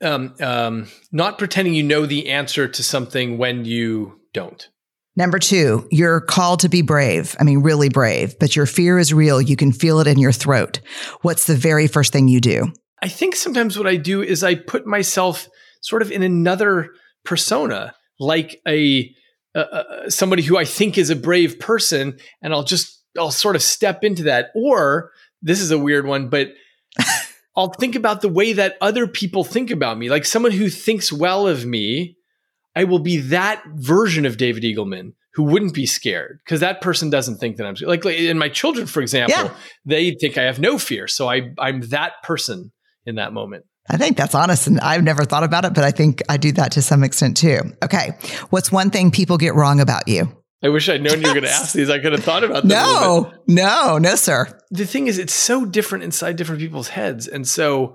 Um, um, not pretending you know the answer to something when you don't. Number two, you're called to be brave. I mean, really brave, but your fear is real. You can feel it in your throat. What's the very first thing you do? I think sometimes what I do is I put myself sort of in another persona, like a, a, a somebody who I think is a brave person. And I'll just, I'll sort of step into that. Or this is a weird one, but I'll think about the way that other people think about me. Like someone who thinks well of me, I will be that version of David Eagleman who wouldn't be scared because that person doesn't think that I'm scared. Like, like in my children, for example, yeah. They think I have no fear. So I, I'm that person in that moment. I think that's honest. And I've never thought about it, but I think I do that to some extent too. Okay. What's one thing people get wrong about you? I wish I'd known you were going to ask these. I could have thought about them. No, no, no, sir. The thing is, it's so different inside different people's heads. And so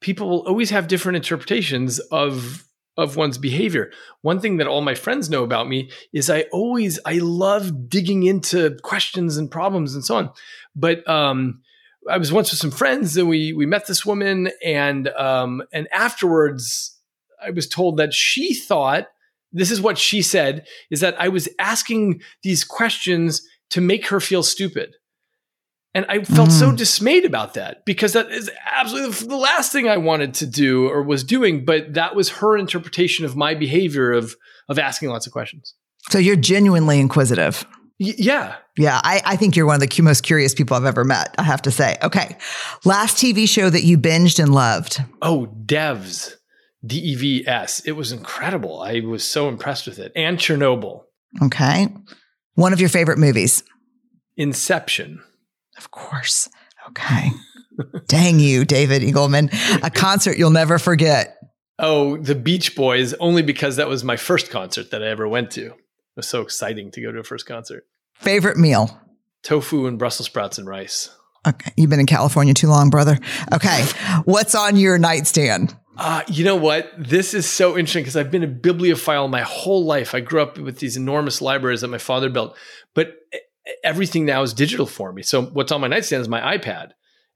people will always have different interpretations of, of one's behavior. One thing that all my friends know about me is I always, I love digging into questions and problems and so on. But um, I was once with some friends and we, we met this woman and, um, and afterwards I was told that she thought, this is what she said, is that I was asking these questions to make her feel stupid. And I felt mm. so dismayed about that because that is absolutely the last thing I wanted to do or was doing. But that was her interpretation of my behavior of, of asking lots of questions. So you're genuinely inquisitive. Y- yeah. Yeah. I, I think you're one of the most curious people I've ever met, I have to say. Okay. Last T V show that you binged and loved. Oh, Devs. D E V S. It was incredible. I was so impressed with it. And Chernobyl. Okay. One of your favorite movies? Inception. Of course. Okay. Dang you, David Eagleman. A concert you'll never forget. Oh, the Beach Boys, only because that was my first concert that I ever went to. It was so exciting to go to a first concert. Favorite meal? Tofu and Brussels sprouts and rice. Okay. You've been in California too long, brother. Okay. What's on your nightstand? Uh, you know what? This is so interesting because I've been a bibliophile my whole life. I grew up with these enormous libraries that my father built, but everything now is digital for me. So what's on my nightstand is my iPad,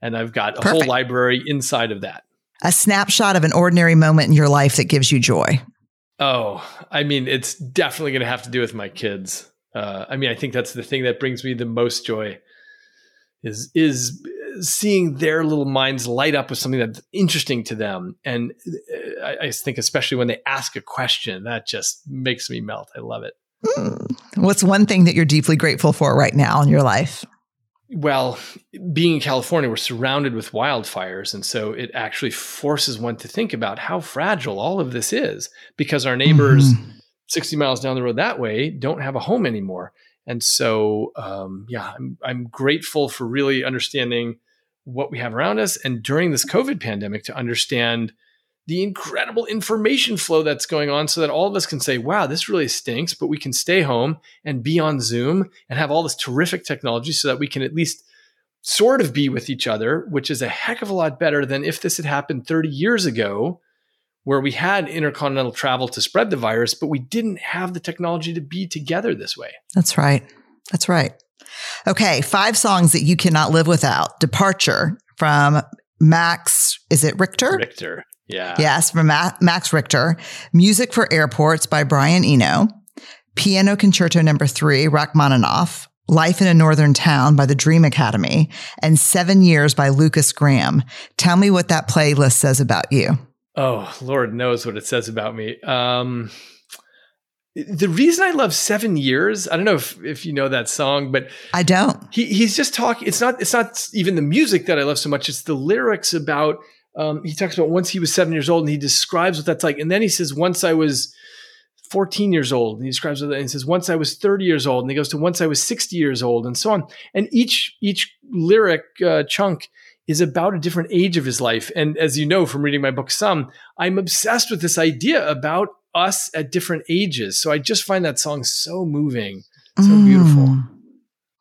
and I've got a Perfect. Whole library inside of that. A snapshot of an ordinary moment in your life that gives you joy. Oh, I mean, it's definitely going to have to do with my kids. Uh, I mean, I think that's the thing that brings me the most joy is, is, seeing their little minds light up with something that's interesting to them. And I, I think especially when they ask a question, that just makes me melt. I love it. Mm. What's one thing that you're deeply grateful for right now in your life? Well, being in California, we're surrounded with wildfires. And so it actually forces one to think about how fragile all of this is because our neighbors mm-hmm. sixty miles down the road that way don't have a home anymore. And so, um, yeah, I'm, I'm grateful for really understanding what we have around us. And during this COVID pandemic to understand the incredible information flow that's going on so that all of us can say, wow, this really stinks, but we can stay home and be on Zoom and have all this terrific technology so that we can at least sort of be with each other, which is a heck of a lot better than if this had happened thirty years ago, where we had intercontinental travel to spread the virus, but we didn't have the technology to be together this way. That's right. That's right. Okay. Five songs that you cannot live without. Departure from Max, is it Richter? Richter. Yeah. Yes. From Ma- Max Richter. Music for Airports by Brian Eno. Piano Concerto Number Three, Rachmaninoff. Life in a Northern Town by the Dream Academy. And Seven Years by Lucas Graham. Tell me what that playlist says about you. Oh, Lord knows what it says about me. Um, The reason I love Seven Years, I don't know if, if you know that song, but I don't. He, he's just talking. It's not. It's not even the music that I love so much. It's the lyrics about. Um, he talks about once he was seven years old, and he describes what that's like. And then he says, "Once I was fourteen years old," and he describes that. And he says, "Once I was thirty years old," and he goes to "Once I was sixty years old," and so on. And each each lyric uh, chunk is about a different age of his life. And as you know from reading my book, Sum, I'm obsessed with this idea about us at different ages. So I just find that song so moving, so mm. beautiful.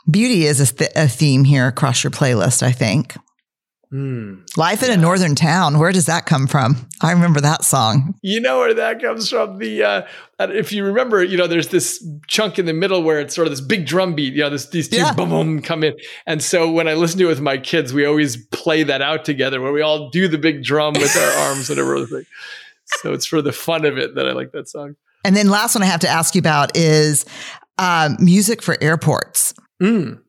Beauty is a, th- a theme here across your playlist, I think. Mm. Life yeah. in a Northern Town. Where does that come from? I remember that song. You know where that comes from. The uh, if you remember, you know, there's this chunk in the middle where it's sort of this big drum beat. You know, this, these two yeah. boom, boom come in. And so when I listen to it with my kids, we always play that out together where we all do the big drum with our arms and everything. So it's for the fun of it that I like that song. And then last one I have to ask you about is uh, Music for Airports. Mm.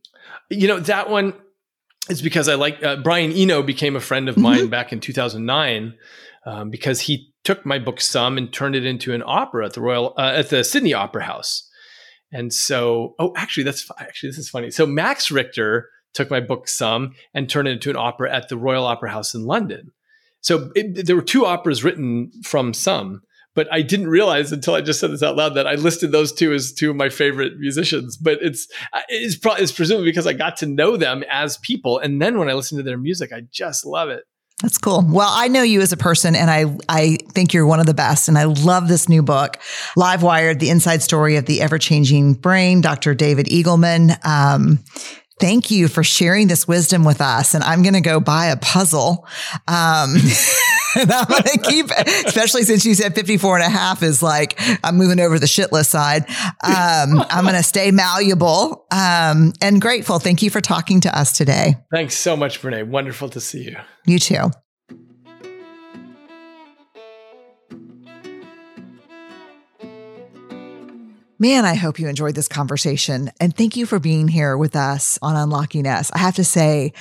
You know, that one is because I like uh, Brian Eno became a friend of mine mm-hmm. back in two thousand nine um, because he took my book Sum and turned it into an opera at the Royal uh, at the Sydney Opera House. And so, oh, actually, that's actually this is funny. So Max Richter took my book Sum and turned it into an opera at the Royal Opera House in London. So it, there were two operas written from Sum, but I didn't realize until I just said this out loud that I listed those two as two of my favorite musicians. But it's it's, pro- it's presumably because I got to know them as people. And then when I listen to their music, I just love it. That's cool. Well, I know you as a person, and I, I think you're one of the best. And I love this new book, Livewired, The Inside Story of the Ever-Changing Brain, Doctor David Eagleman. Um Thank you for sharing this wisdom with us. And I'm going to go buy a puzzle. Um, and I'm going to keep it, especially since you said fifty-four and a half is like, I'm moving over to the shitless side. Um, I'm going to stay malleable um, and grateful. Thank you for talking to us today. Thanks so much, Brené. Wonderful to see you. You too. Man, I hope you enjoyed this conversation. And thank you for being here with us on Unlocking Us. I have to say,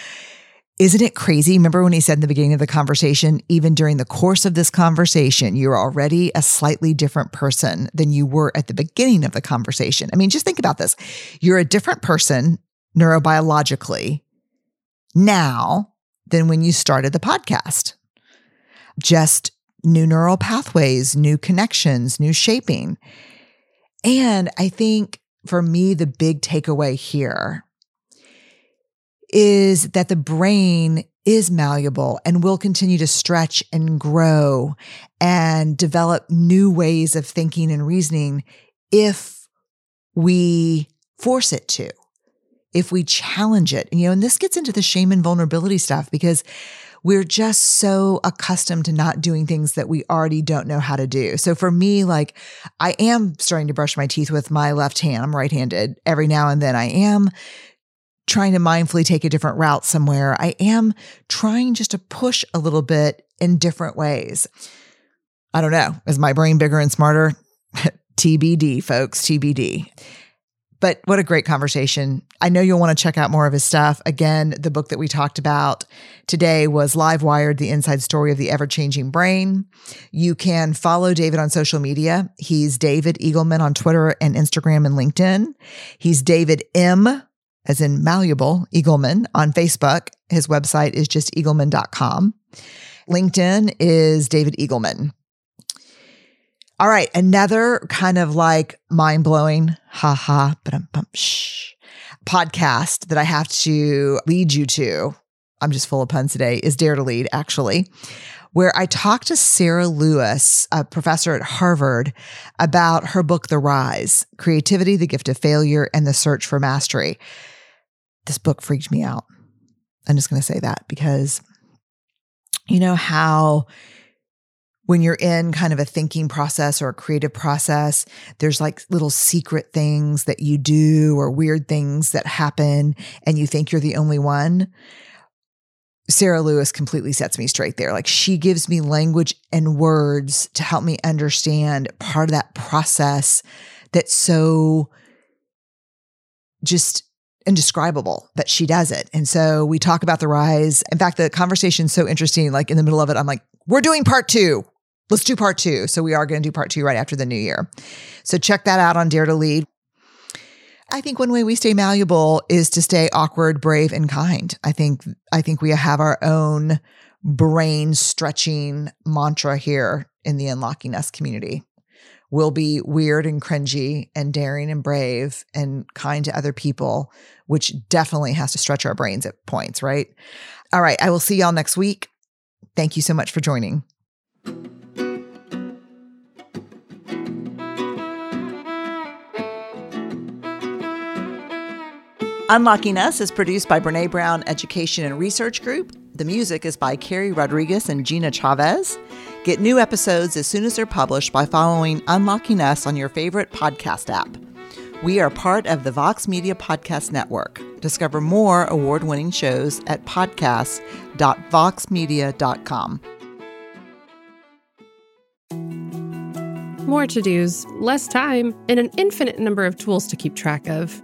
isn't it crazy? Remember when he said in the beginning of the conversation, even during the course of this conversation, you're already a slightly different person than you were at the beginning of the conversation. I mean, just think about this. You're a different person neurobiologically now than when you started the podcast. Just new neural pathways, new connections, new shaping. And I think for me, the big takeaway here is that the brain is malleable and will continue to stretch and grow and develop new ways of thinking and reasoning if we force it to, if we challenge it. And, you know, and this gets into the shame and vulnerability stuff because we're just so accustomed to not doing things that we already don't know how to do. So for me, like I am starting to brush my teeth with my left hand. I'm right-handed. Every now and then I am trying to mindfully take a different route somewhere. I am trying just to push a little bit in different ways. I don't know. Is my brain bigger and smarter? T B D, folks, T B D. But what a great conversation. I know you'll want to check out more of his stuff. Again, the book that we talked about today was Livewired, The Inside Story of the Ever-Changing Brain. You can follow David on social media. He's David Eagleman on Twitter and Instagram and LinkedIn. He's David M, as in malleable, Eagleman on Facebook. His website is just eagleman dot com. LinkedIn is David Eagleman. All right, another kind of like mind-blowing, ha-ha, ba-dum-bum, shh, podcast that I have to lead you to, I'm just full of puns today, is Dare to Lead, actually, where I talked to Sarah Lewis, a professor at Harvard, about her book, The Rise, Creativity, the Gift of Failure, and the Search for Mastery. This book freaked me out. I'm just going to say that because you know how when you're in kind of a thinking process or a creative process, there's like little secret things that you do or weird things that happen and you think you're the only one. Sarah Lewis completely sets me straight there. Like she gives me language and words to help me understand part of that process that's so just indescribable that she does it. And so we talk about The Rise. In fact, the conversation's so interesting. Like in the middle of it, I'm like, we're doing part two. Let's do part two. So we are going to do part two right after the new year. So check that out on Dare to Lead. I think one way we stay malleable is to stay awkward, brave, and kind. I think I think we have our own brain stretching mantra here in the Unlocking Us community. We'll be weird and cringy and daring and brave and kind to other people, which definitely has to stretch our brains at points, right? All right. I will see y'all next week. Thank you so much for joining. Unlocking Us is produced by Brené Brown Education and Research Group. The music is by Carrie Rodriguez and Gina Chavez. Get new episodes as soon as they're published by following Unlocking Us on your favorite podcast app. We are part of the Vox Media Podcast Network. Discover more award-winning shows at podcast dot vox media dot com. More to-dos, less time, and an infinite number of tools to keep track of.